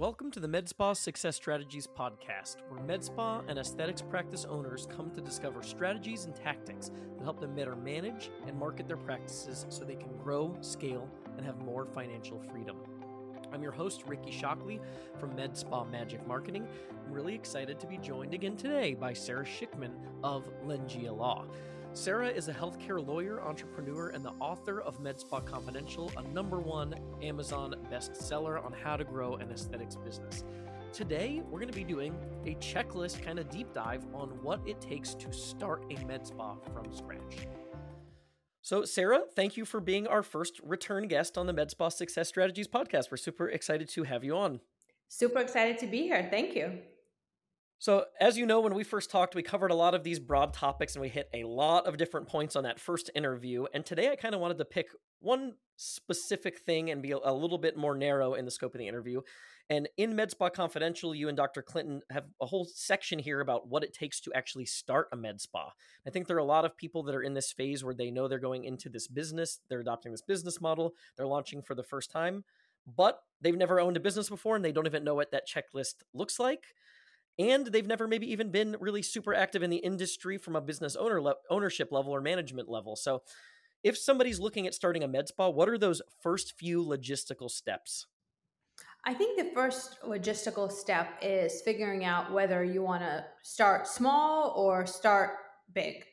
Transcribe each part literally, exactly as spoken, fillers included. Welcome to the MedSpa Success Strategies Podcast, where MedSpa and aesthetics practice owners come to discover strategies and tactics that help them better manage and market their practices so they can grow, scale, and have more financial freedom. I'm your host, Ricky Shockley from MedSpa Magic Marketing. I'm really excited to be joined again today by Sara Shikhman of Lengea Law. Sara is a healthcare lawyer, entrepreneur, and the author of MedSpa Confidential, a number one Amazon bestseller on how to grow an aesthetics business. Today, we're going to be doing a checklist kind of deep dive on what it takes to start a med spa from scratch. So, Sara, thank you for being our first return guest on the MedSpa Success Strategies Podcast. We're super excited to have you on. Super excited to be here. Thank you. So as you know, when we first talked, we covered a lot of these broad topics and we hit a lot of different points on that first interview. And today I kind of wanted to pick one specific thing and be a little bit more narrow in the scope of the interview. And in MedSpa Confidential, you and Doctor Clinton have a whole section here about what it takes to actually start a med spa. I think there are a lot of people that are in this phase where they know they're going into this business, they're adopting this business model, they're launching for the first time, but they've never owned a business before and they don't even know what that checklist looks like. And they've never maybe even been really super active in the industry from a business owner le- ownership level or management level. So if somebody's looking at starting a med spa, what are those first few logistical steps? I think the first logistical step is figuring out whether you want to start small or start big.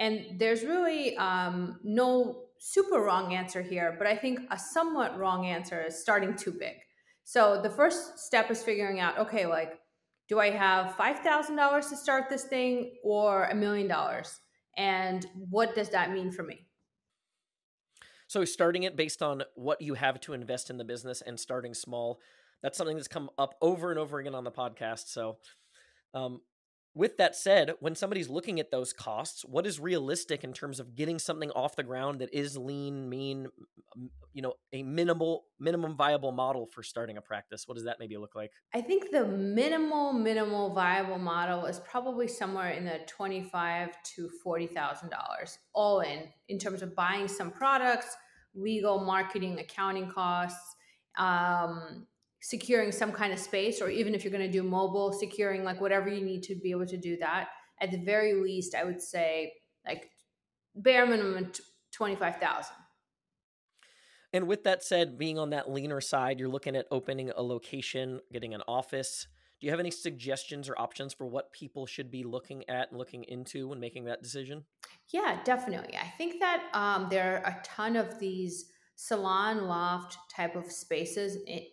And there's really um, no super wrong answer here, but I think a somewhat wrong answer is starting too big. So the first step is figuring out, okay, like, do I have five thousand dollars to start this thing or a million dollars? And what does that mean for me? So starting it based on what you have to invest in the business and starting small, that's something that's come up over and over again on the podcast. So um, with that said, when somebody's looking at those costs, what is realistic in terms of getting something off the ground that is lean, mean, you know, a minimal, minimum viable model for starting a practice? What does that maybe look like? I think the minimal, minimal viable model is probably somewhere in the twenty-five thousand to forty thousand dollars all in, in terms of buying some products, legal, marketing, accounting costs, um, securing some kind of space, or even if you're going to do mobile, securing like whatever you need to be able to do that. At the very least, I would say like bare minimum twenty-five thousand dollars. And with that said, being on that leaner side, you're looking at opening a location, getting an office. Do you have any suggestions or options for what people should be looking at and looking into when making that decision? Yeah, definitely. I think that um, there are a ton of these salon loft type of spaces in-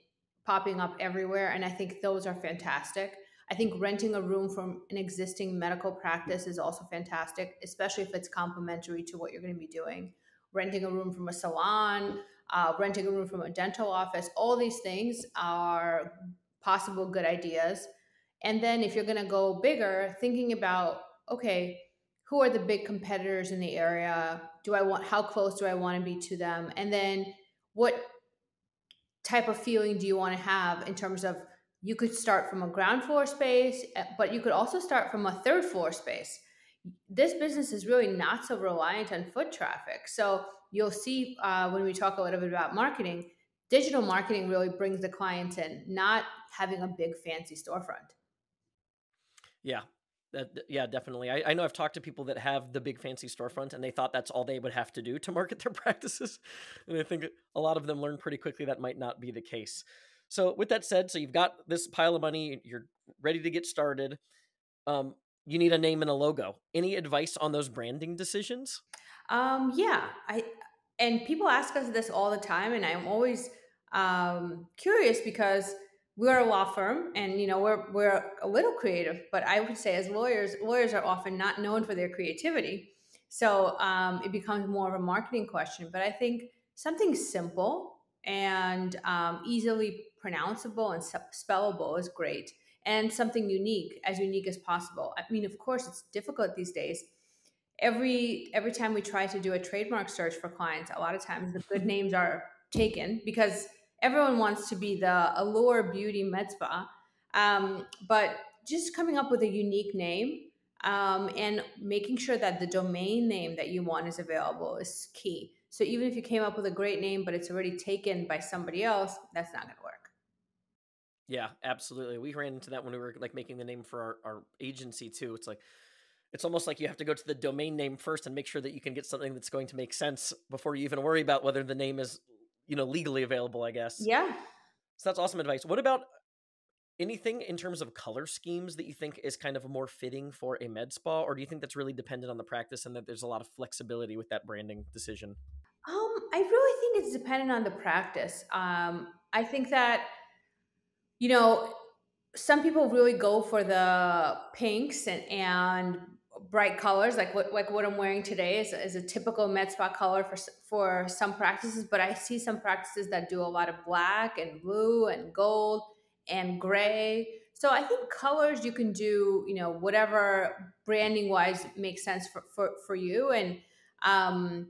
popping up everywhere, and I think those are fantastic. I think renting a room from an existing medical practice is also fantastic, especially if it's complementary to what you're going to be doing. Renting a room from a salon, uh, renting a room from a dental office, all these things are possible good ideas. And then if you're going to go bigger, thinking about, okay, who are the big competitors in the area? Do I want, how close do I want to be to them? And then what type of feeling do you want to have in terms of, you could start from a ground floor space, but you could also start from a third floor space. This business is really not so reliant on foot traffic. So you'll see uh, when we talk a little bit about marketing, digital marketing really brings the clients in, not having a big fancy storefront. Yeah. That, yeah, definitely. I, I know I've talked to people that have the big fancy storefront and they thought that's all they would have to do to market their practices. And I think a lot of them learn pretty quickly that might not be the case. So with that said, so you've got this pile of money, you're ready to get started. Um, you need a name and a logo. Any advice on those branding decisions? Um, yeah. I and people ask us this all the time, and I'm always um, curious because we're a law firm and, you know, we're, we're a little creative, but I would say as lawyers, lawyers are often not known for their creativity. So um, it becomes more of a marketing question, but I think something simple and um, easily pronounceable and spellable is great. And something unique, as unique as possible. I mean, of course it's difficult these days. Every, every time we try to do a trademark search for clients, a lot of times the good names are taken because everyone wants to be the Allure Beauty Med Spa, um, but just coming up with a unique name um, and making sure that the domain name that you want is available is key. So even if you came up with a great name, but it's already taken by somebody else, that's not going to work. Yeah, absolutely. We ran into that when we were like making the name for our, our agency too. It's like, it's almost like you have to go to the domain name first and make sure that you can get something that's going to make sense before you even worry about whether the name is, you know, legally available, I guess. Yeah. So that's awesome advice. What about anything in terms of color schemes that you think is kind of more fitting for a med spa, or do you think that's really dependent on the practice and that there's a lot of flexibility with that branding decision? Um, I really think it's dependent on the practice. Um, I think that, you know, some people really go for the pinks and, and bright colors, like what like what I'm wearing today is, is a typical med spa color for for some practices, but I see some practices that do a lot of black and blue and gold and gray. So I think colors you can do, you know, whatever branding wise makes sense for, for, for you. And um,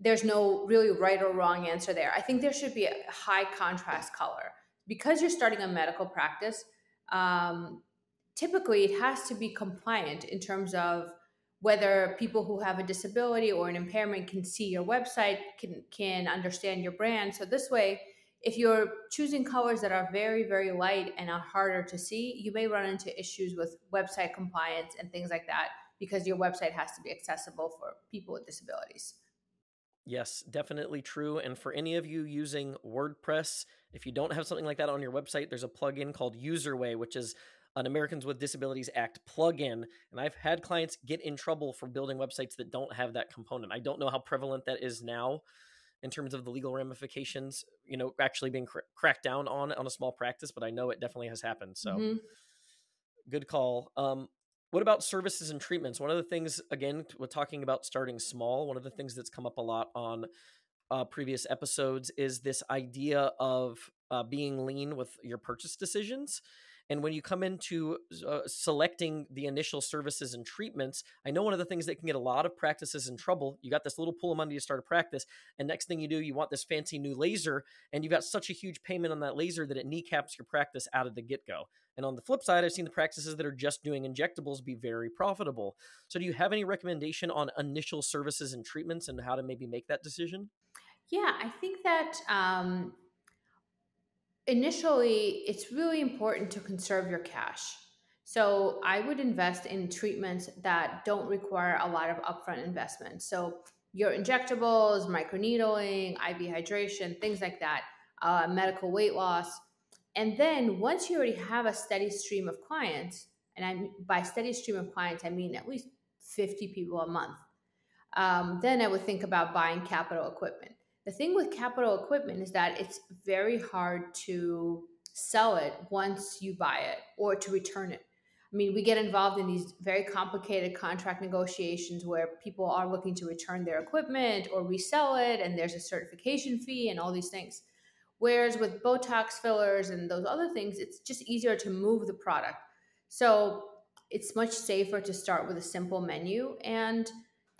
there's no really right or wrong answer there. I think there should be a high contrast color. Because you're starting a medical practice, um, typically it has to be compliant in terms of whether people who have a disability or an impairment can see your website, can can understand your brand. So this way, if you're choosing colors that are very, very light and are harder to see, you may run into issues with website compliance and things like that because your website has to be accessible for people with disabilities. Yes, definitely true. And for any of you using WordPress, if you don't have something like that on your website, there's a plugin called UserWay, which is an Americans with Disabilities Act plugin. And I've had clients get in trouble for building websites that don't have that component. I don't know how prevalent that is now in terms of the legal ramifications, you know, actually being cr- cracked down on on a small practice, but I know it definitely has happened. So mm-hmm. Good call. Um, What about services and treatments? One of the things, again, we're talking about starting small. One of the things that's come up a lot on uh, previous episodes is this idea of uh, being lean with your purchase decisions. And when you come into uh, selecting the initial services and treatments, I know one of the things that can get a lot of practices in trouble, you got this little pool of money to start a practice, and next thing you do, you want this fancy new laser, and you've got such a huge payment on that laser that it kneecaps your practice out of the get-go. And on the flip side, I've seen the practices that are just doing injectables be very profitable. So do you have any recommendation on initial services and treatments and how to maybe make that decision? Yeah, I think that um, initially, it's really important to conserve your cash. So I would invest in treatments that don't require a lot of upfront investment. So your injectables, microneedling, I V hydration, things like that, uh, medical weight loss. And then once you already have a steady stream of clients, and I'm, by steady stream of clients, I mean at least fifty people a month, um, then I would think about buying capital equipment. The thing with capital equipment is that it's very hard to sell it once you buy it or to return it. I mean, we get involved in these very complicated contract negotiations where people are looking to return their equipment or resell it, and there's a certification fee and all these things. Whereas with Botox fillers and those other things, it's just easier to move the product. So it's much safer to start with a simple menu. And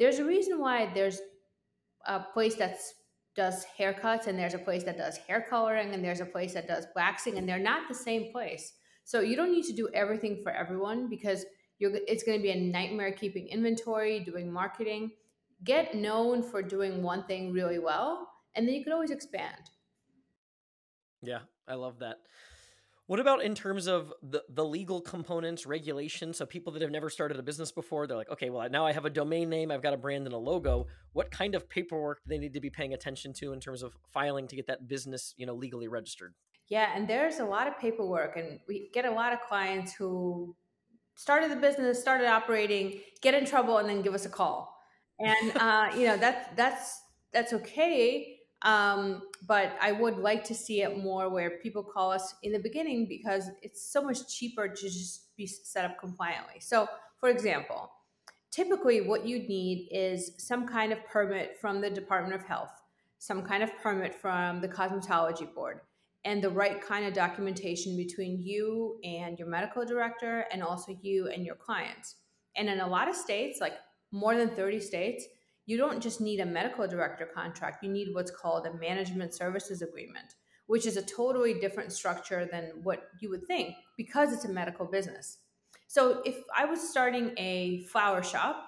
there's a reason why there's a place that does haircuts, and there's a place that does hair coloring, and there's a place that does waxing, and they're not the same place. So you don't need to do everything for everyone because you're, it's going to be a nightmare keeping inventory, doing marketing. Get known for doing one thing really well, and then you can always expand. Yeah, I love that. What about in terms of the, the legal components, regulations? So people that have never started a business before, they're like, okay, well, now I have a domain name, I've got a brand and a logo. What kind of paperwork do they need to be paying attention to in terms of filing to get that business, you know, legally registered? Yeah, and there's a lot of paperwork, and we get a lot of clients who started the business, started operating, get in trouble, and then give us a call. And uh, you know, that's that's that's okay. Um, but I would like to see it more where people call us in the beginning because it's so much cheaper to just be set up compliantly. So for example, typically what you need is some kind of permit from the Department of Health, some kind of permit from the Cosmetology Board, and the right kind of documentation between you and your medical director and also you and your clients. And in a lot of states, like more than thirty states, you don't just need a medical director contract. You need what's called a management services agreement, which is a totally different structure than what you would think because it's a medical business. So if I was starting a flower shop,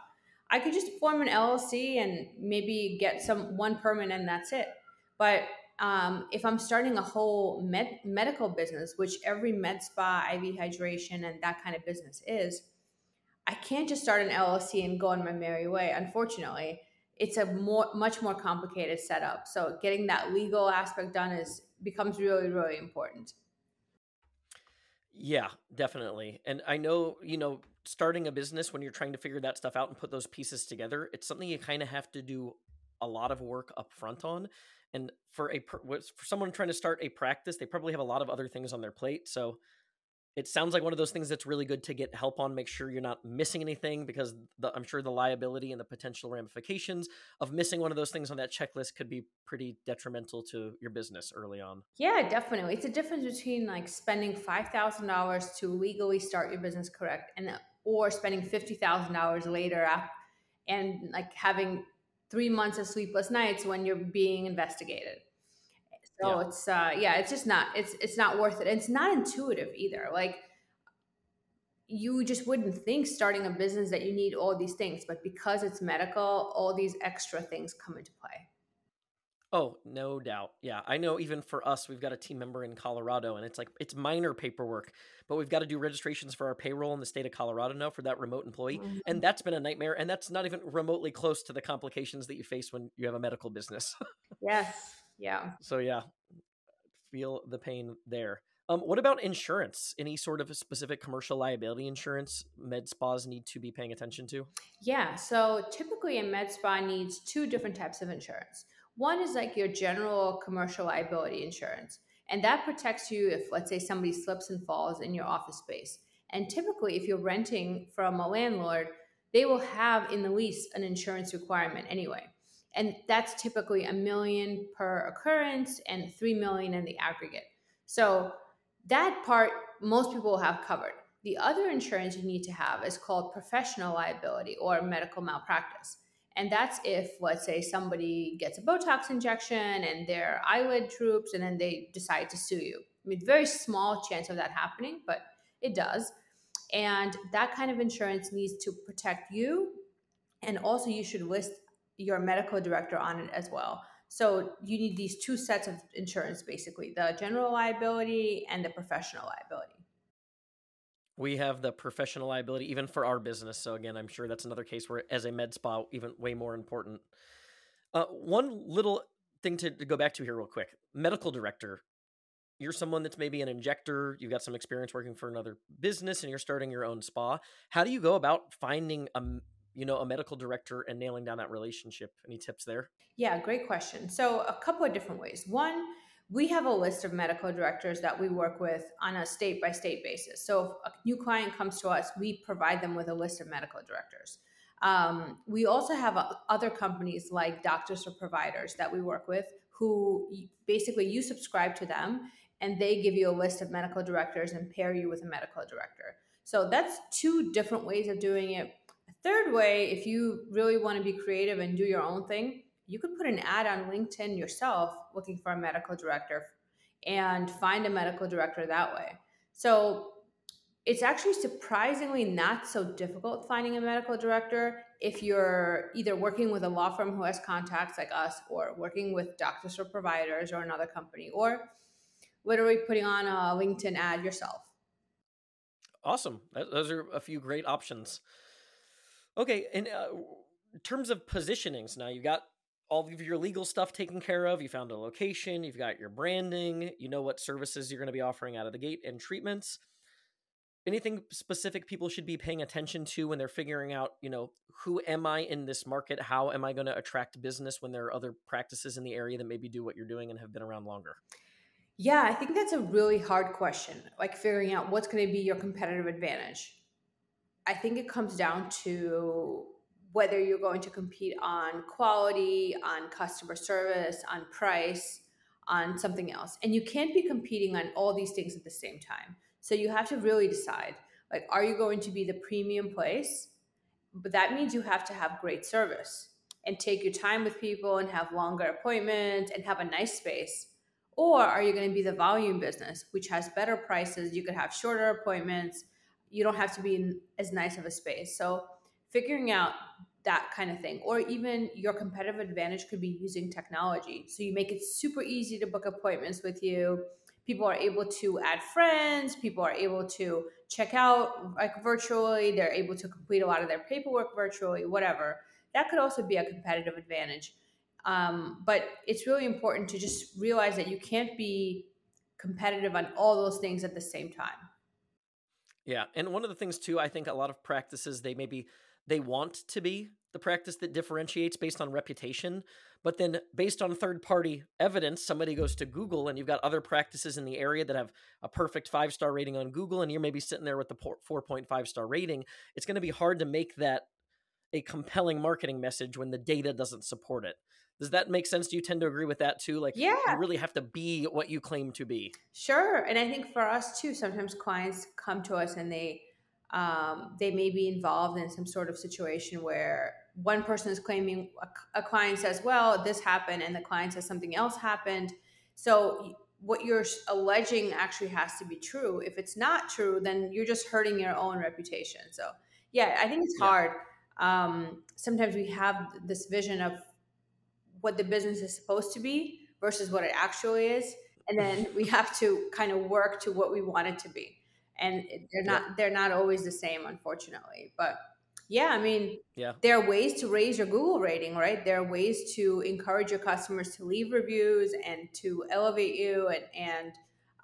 I could just form an L L C and maybe get some one permit and that's it. But Um, if I'm starting a whole med- medical business, which every med spa, I V hydration, and that kind of business is, I can't just start an L L C and go on my merry way. Unfortunately, it's a more much more complicated setup. So getting that legal aspect done is becomes really, really important. Yeah, definitely. And I know, you know, starting a business when you're trying to figure that stuff out and put those pieces together, it's something you kind of have to do a lot of work up front on. And for a for someone trying to start a practice, they probably have a lot of other things on their plate. So it sounds like one of those things that's really good to get help on, make sure you're not missing anything, because the, I'm sure the liability and the potential ramifications of missing one of those things on that checklist could be pretty detrimental to your business early on. Yeah, definitely. It's a difference between like spending five thousand dollars to legally start your business correct and or spending fifty thousand dollars later and like having three months of sleepless nights when you're being investigated. So yeah. it's, uh, yeah, it's just not, it's, it's not worth it. It's not intuitive either. Like you just wouldn't think starting a business that you need all these things, but because it's medical, all these extra things come into play. Oh, no doubt. Yeah. I know even for us, we've got a team member in Colorado and it's like, it's minor paperwork, but we've got to do registrations for our payroll in the state of Colorado now for that remote employee. Mm-hmm. And that's been a nightmare. And that's not even remotely close to the complications that you face when you have a medical business. Yes. Yeah. So yeah, feel the pain there. Um, what about insurance? Any sort of specific commercial liability insurance med spas need to be paying attention to? Yeah. So typically a med spa needs two different types of insurance. One is like your general commercial liability insurance, and that protects you if, let's say, somebody slips and falls in your office space. And typically, if you're renting from a landlord, they will have in the lease an insurance requirement anyway. And that's typically a million per occurrence and three million in the aggregate. So that part, most people will have covered. The other insurance you need to have is called professional liability or medical malpractice. And that's if, let's say, somebody gets a Botox injection and their eyelid droops and then they decide to sue you. I mean, very small chance of that happening, but it does. And that kind of insurance needs to protect you. And also you should list your medical director on it as well. So you need these two sets of insurance, basically, the general liability and the professional liability. We have the professional liability even for our business. So again, I'm sure that's another case where as a med spa, even way more important. Uh, one little thing to, to go back to here real quick. Medical director, you're someone that's maybe an injector, you've got some experience working for another business and you're starting your own spa. How do you go about finding a, you know, a medical director and nailing down that relationship? Any tips there? Yeah, great question. So a couple of different ways. One, we have a list of medical directors that we work with on a state-by-state basis. So if a new client comes to us, we provide them with a list of medical directors. Um, we also have other companies like doctors or providers that we work with who basically you subscribe to them and they give you a list of medical directors and pair you with a medical director. So that's two different ways of doing it. A third way, if you really want to be creative and do your own thing, you could put an ad on LinkedIn yourself looking for a medical director and find a medical director that way. So it's actually surprisingly not so difficult finding a medical director if you're either working with a law firm who has contacts like us or working with doctors or providers or another company or literally putting on a LinkedIn ad yourself. Awesome. Those are a few great options. Okay. And uh, in terms of positionings now, you've got all of your legal stuff taken care of, you found a location, you've got your branding, you know what services you're going to be offering out of the gate and treatments. Anything specific people should be paying attention to when they're figuring out, you know, who am I in this market? How am I going to attract business when there are other practices in the area that maybe do what you're doing and have been around longer? Yeah, I think that's a really hard question, like figuring out what's going to be your competitive advantage. I think it comes down to whether you're going to compete on quality, on customer service, on price, on something else. And you can't be competing on all these things at the same time. So you have to really decide, like, are you going to be the premium place? But that means you have to have great service and take your time with people and have longer appointments and have a nice space. Or are you going to be the volume business, which has better prices? You could have shorter appointments. You don't have to be in as nice of a space. So figuring out that kind of thing. Or even your competitive advantage could be using technology. So you make it super easy to book appointments with you. People are able to add friends. People are able to check out like virtually. They're able to complete a lot of their paperwork virtually, whatever. That could also be a competitive advantage. Um, but it's really important to just realize that you can't be competitive on all those things at the same time. Yeah. And one of the things too, I think a lot of practices, they maybe they want to be the practice that differentiates based on reputation, but then based on third-party evidence, somebody goes to Google and you've got other practices in the area that have a perfect five-star rating on Google, and you're maybe sitting there with the four point five star rating. It's going to be hard to make that a compelling marketing message when the data doesn't support it. Does that make sense? Do you tend to agree with that too? Like, yeah. You really have to be what you claim to be. Sure. And I think for us too, sometimes clients come to us and they um, they may be involved in some sort of situation where one person is claiming, a, a client says, well, this happened, and the client says something else happened. So what you're alleging actually has to be true. If it's not true, then you're just hurting your own reputation. So yeah, I think it's hard. Yeah. Um, sometimes we have this vision of what the business is supposed to be versus what it actually is. And then we have to kind of work to what we want it to be. And they're not, yeah. they're not always the same, unfortunately, but yeah, I mean, yeah. there are ways to raise your Google rating, right? There are ways to encourage your customers to leave reviews and to elevate you. And, and,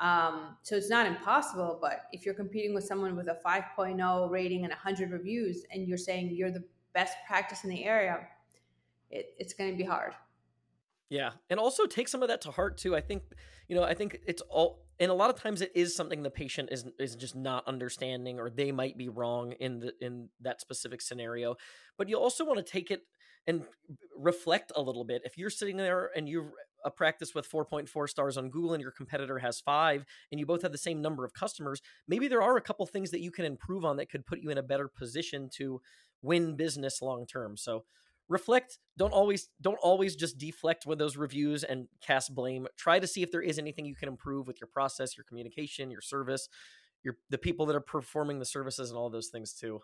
um, so it's not impossible, but if you're competing with someone with a five point oh rating and a hundred reviews, and you're saying you're the best practice in the area, it, it's going to be hard. Yeah. And also take some of that to heart too. I think, you know, I think it's all, and a lot of times it is something the patient is is just not understanding, or they might be wrong in the, in that specific scenario, but you also want to take it and reflect a little bit. If you're sitting there and you're a practice with four point four stars on Google and your competitor has five, and you both have the same number of customers, maybe there are a couple things that you can improve on that could put you in a better position to win business long-term. So reflect, don't always don't always just deflect with those reviews and cast blame. Try to see if there is anything you can improve with your process, your communication, your service, your the people that are performing the services, and all those things too.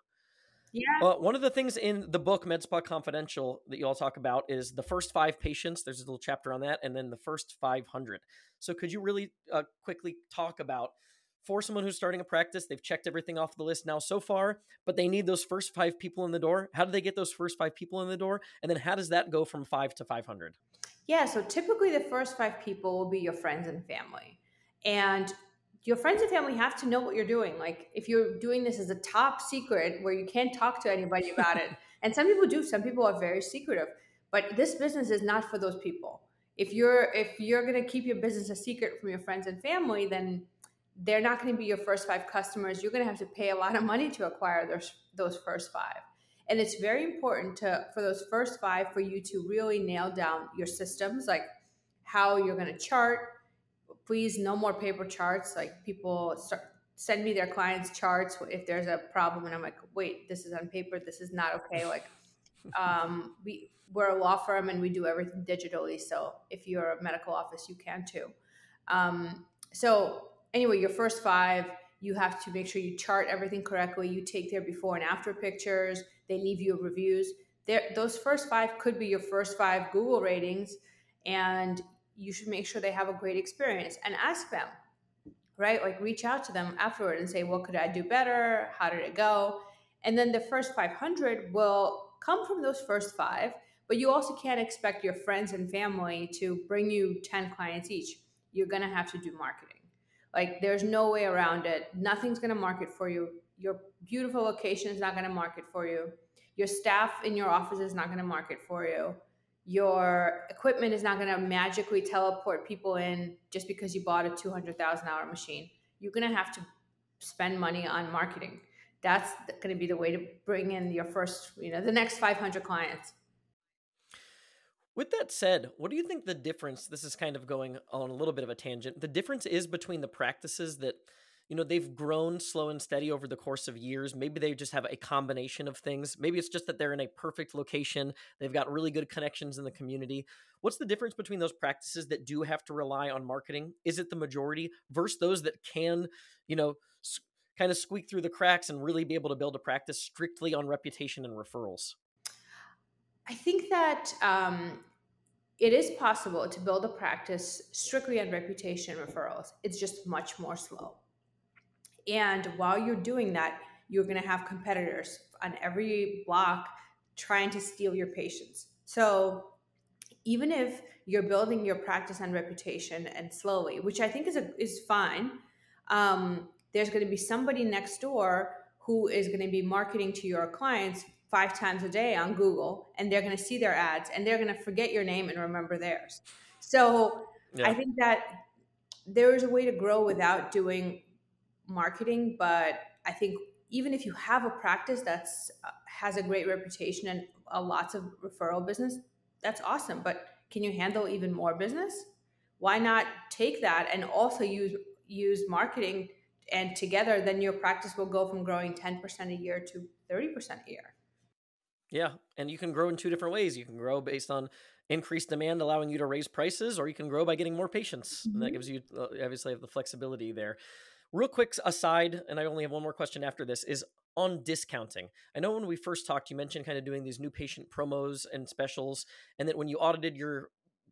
Yeah. Well, one of the things in the book, MedSpa Confidential, that you all talk about is the first five patients. There's a little chapter on that, and then the first five hundred. So could you really uh, quickly talk about, for someone who's starting a practice, they've checked everything off the list now so far, but they need those first five people in the door. How do they get those first five people in the door? And then how does that go from five to five hundred? Yeah. So typically the first five people will be your friends and family, and your friends and family have to know what you're doing. Like if you're doing this as a top secret where you can't talk to anybody about it. And some people do, some people are very secretive, but this business is not for those people. If you're, if you're going to keep your business a secret from your friends and family, then they're not going to be your first five customers. You're going to have to pay a lot of money to acquire those, those first five. And it's very important to, for those first five, for you to really nail down your systems, like how you're going to chart. Please, no more paper charts. Like people start, send me their clients' charts if there's a problem, and I'm like, wait, this is on paper. This is not okay. Like um, we, we're a law firm and we do everything digitally. So if you're a medical office, you can too. Um, so Anyway, your first five, you have to make sure you chart everything correctly. You take their before and after pictures. They leave you reviews. They're, those first five could be your first five Google ratings, and you should make sure they have a great experience and ask them, right? Like reach out to them afterward and say, what could I do better? How did it go? And then the first five hundred will come from those first five, but you also can't expect your friends and family to bring you ten clients each. You're going to have to do marketing. Like there's no way around it. Nothing's going to market for you. Your beautiful location is not going to market for you. Your staff in your office is not going to market for you. Your equipment is not going to magically teleport people in just because you bought a two hundred thousand dollars machine. You're going to have to spend money on marketing. That's going to be the way to bring in your first, you know, the next five hundred clients. With that said, what do you think the difference, this is kind of going on a little bit of a tangent, the difference is between the practices that, you know, they've grown slow and steady over the course of years. Maybe they just have a combination of things. Maybe it's just that they're in a perfect location. They've got really good connections in the community. What's the difference between those practices that do have to rely on marketing? Is it the majority versus those that can, you know, kind of squeak through the cracks and really be able to build a practice strictly on reputation and referrals? I think that um, it is possible to build a practice strictly on reputation referrals. It's just much more slow. And while you're doing that, you're going to have competitors on every block trying to steal your patients. So even if you're building your practice on reputation and slowly, which I think is a, is fine, um, there's going to be somebody next door who is going to be marketing to your clients five times a day on Google, and they're going to see their ads, and they're going to forget your name and remember theirs. So yeah. I think that there is a way to grow without doing marketing, but I think even if you have a practice that's uh, has a great reputation and uh, lots of referral business, that's awesome. But can you handle even more business? Why not take that and also use use marketing, and together then your practice will go from growing ten percent a year to thirty percent a year. Yeah, and you can grow in two different ways. You can grow based on increased demand, allowing you to raise prices, or you can grow by getting more patients. Mm-hmm. And that gives you uh, obviously the flexibility there. Real quick aside, and I only have one more question after this, is on discounting. I know when we first talked, you mentioned kind of doing these new patient promos and specials, and that when you audited your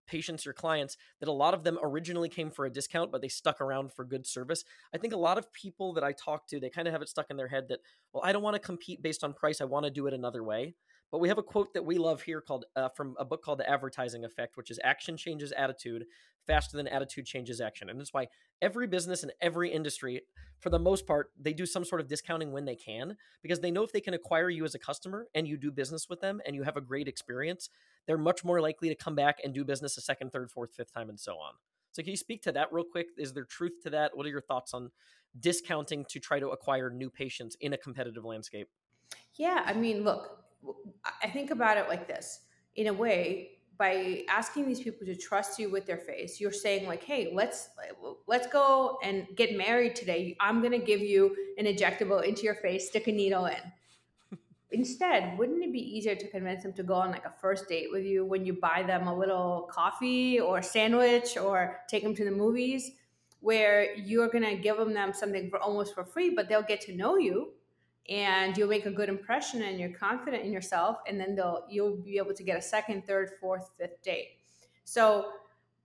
patients, your clients, that a lot of them originally came for a discount, but they stuck around for good service. I think a lot of people that I talk to, they kind of have it stuck in their head that, well, I don't want to compete based on price. I want to do it another way. But we have a quote that we love here called uh, from a book called The Advertising Effect, which is action changes attitude faster than attitude changes action. And that's why every business and every industry, for the most part, they do some sort of discounting when they can, because they know if they can acquire you as a customer and you do business with them and you have a great experience, they're much more likely to come back and do business a second, third, fourth, fifth time, and so on. So can you speak to that real quick? Is there truth to that? What are your thoughts on discounting to try to acquire new patients in a competitive landscape? Yeah, I mean, look, I think about it like this. In a way, by asking these people to trust you with their face, you're saying like, hey, let's let's go and get married today. I'm going to give you an injectable into your face, stick a needle in. Instead, wouldn't it be easier to convince them to go on like a first date with you when you buy them a little coffee or sandwich or take them to the movies, where you're going to give them, them something for almost for free, but they'll get to know you. And you'll make a good impression and you're confident in yourself, and then they'll you'll be able to get a second, third, fourth, fifth date. So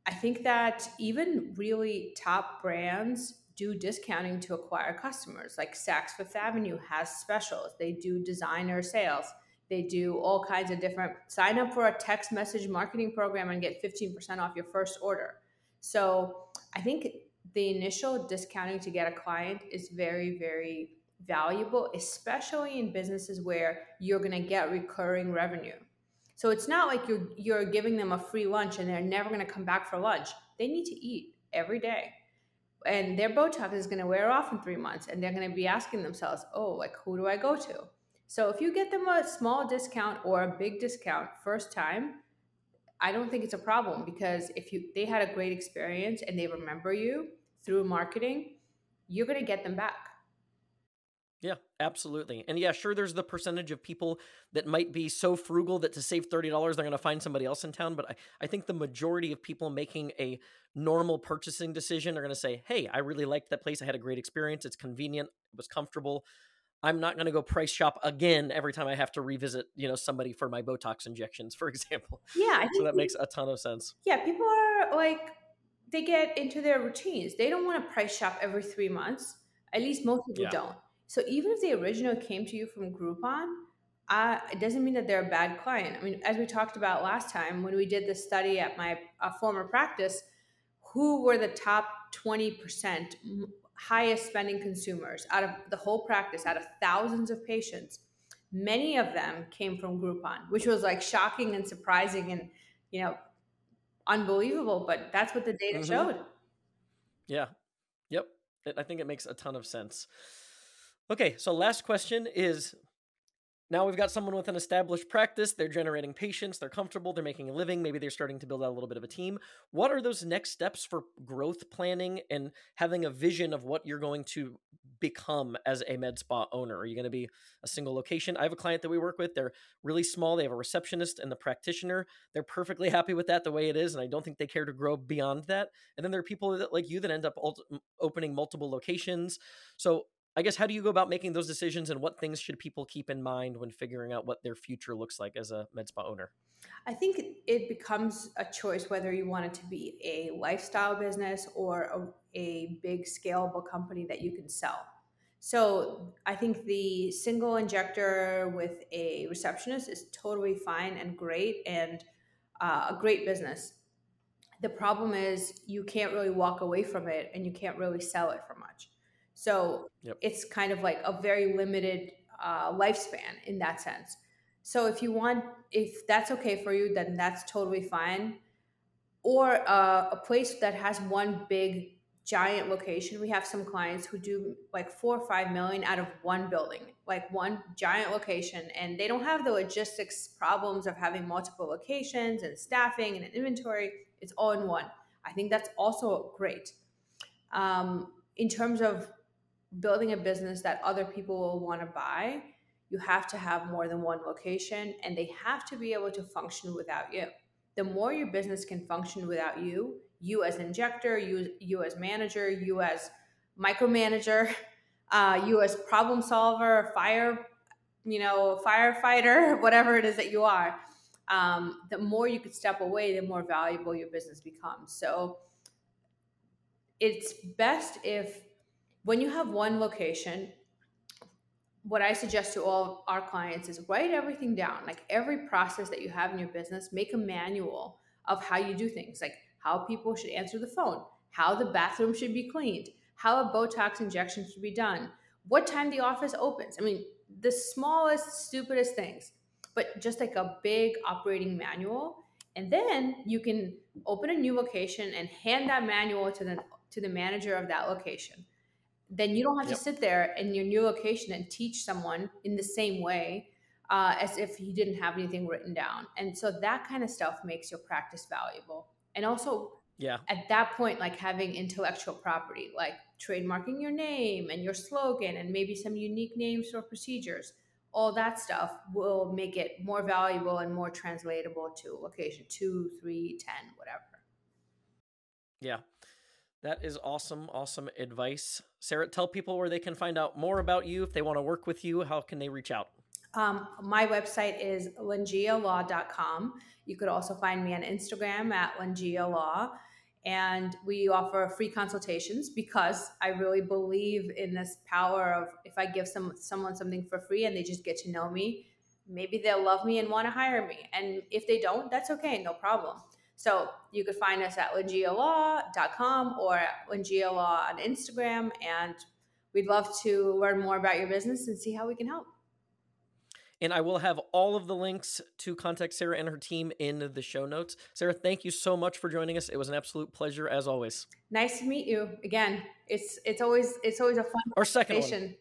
I think that even really top brands do discounting to acquire customers. Like Saks Fifth Avenue has specials. They do designer sales. They do all kinds of different, sign up for a text message marketing program and get fifteen percent off your first order. So I think the initial discounting to get a client is very, very valuable, especially in businesses where you're going to get recurring revenue. So it's not like you're you're giving them a free lunch and they're never going to come back for lunch. They need to eat every day, and their Botox is going to wear off in three months, and they're going to be asking themselves, oh, like, who do I go to? So if you get them a small discount or a big discount first time, I don't think it's a problem, because if you they had a great experience and they remember you through marketing, you're going to get them back. Yeah, absolutely. And yeah, sure, there's the percentage of people that might be so frugal that to save thirty dollars, they're going to find somebody else in town. But I, I think the majority of people making a normal purchasing decision are going to say, hey, I really liked that place. I had a great experience. It's convenient. It was comfortable. I'm not going to go price shop again every time I have to revisit, you know, somebody for my Botox injections, for example. Yeah. I think so that makes a ton of sense. Yeah. People are like, they get into their routines. They don't want to price shop every three months. At least most people yeah. don't. So even if the original came to you from Groupon, uh, it doesn't mean that they're a bad client. I mean, as we talked about last time, when we did the study at my uh, former practice, who were the top twenty percent highest spending consumers out of the whole practice, out of thousands of patients? Many of them came from Groupon, which was like shocking and surprising and, you know, unbelievable. But that's what the data mm-hmm. showed. Yeah. Yep. I think it makes a ton of sense. Okay, so last question is, now we've got someone with an established practice, they're generating patients, they're comfortable, they're making a living, maybe they're starting to build out a little bit of a team. What are those next steps for growth planning and having a vision of what you're going to become as a med spa owner? Are you going to be a single location? I have a client that we work with, they're really small, they have a receptionist and the practitioner, they're perfectly happy with that the way it is, and I don't think they care to grow beyond that. And then there are people that, like you, that end up opening multiple locations. So I guess, how do you go about making those decisions, and what things should people keep in mind when figuring out what their future looks like as a med spa owner? I think it becomes a choice whether you want it to be a lifestyle business or a, a big scalable company that you can sell. So I think the single injector with a receptionist is totally fine and great, and uh, a great business. The problem is you can't really walk away from it, and you can't really sell it for much. So yep. It's kind of like a very limited uh, lifespan in that sense. So if you want, if that's okay for you, then that's totally fine. Or uh, a place that has one big giant location. We have some clients who do like four or five million out of one building, like one giant location, and they don't have the logistics problems of having multiple locations and staffing and inventory. It's all in one. I think that's also great. Um, In terms of building a business that other people will want to buy, you have to have more than one location, and they have to be able to function without you. The more your business can function without you, you as injector, you, you as manager, you as micromanager, uh, you as problem solver, fire, you know, firefighter, whatever it is that you are, um, the more you could step away, the more valuable your business becomes. So it's best if, when you have one location, what I suggest to all our clients is write everything down, like every process that you have in your business, make a manual of how you do things, like how people should answer the phone, how the bathroom should be cleaned, how a Botox injection should be done, what time the office opens. I mean, the smallest, stupidest things, but just like a big operating manual. And then you can open a new location and hand that manual to the to the manager of that location. Then you don't have yep. to sit there in your new location and teach someone in the same way uh, as if you didn't have anything written down. And so that kind of stuff makes your practice valuable. And also yeah. at that point, like having intellectual property, like trademarking your name and your slogan and maybe some unique names or procedures. All that stuff will make it more valuable and more translatable to location two, three, ten, whatever. Yeah, that is awesome, awesome advice. Sara, tell people where they can find out more about you. If they want to work with you, how can they reach out? Um, my website is lengea law dot com. You could also find me on Instagram at lengealaw. And we offer free consultations because I really believe in this power of, if I give some, someone something for free and they just get to know me, maybe they'll love me and want to hire me. And if they don't, that's okay. No problem. So you could find us at lengea law dot com or at lengealaw on Instagram. And we'd love to learn more about your business and see how we can help. And I will have all of the links to contact Sara and her team in the show notes. Sara, thank you so much for joining us. It was an absolute pleasure as always. Nice to meet you again. It's it's always it's always a fun Our conversation. Second one.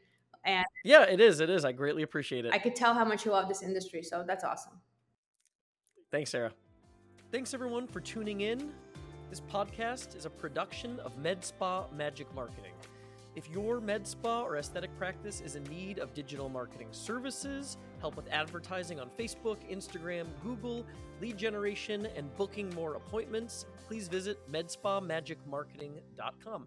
And yeah, it is. It is. I greatly appreciate it. I could tell how much you love this industry, so that's awesome. Thanks, Sara. Thanks everyone for tuning in. This podcast is a production of MedSpa Magic Marketing. If your med spa or aesthetic practice is in need of digital marketing services, help with advertising on Facebook, Instagram, Google, lead generation, and booking more appointments, please visit med spa magic marketing dot com.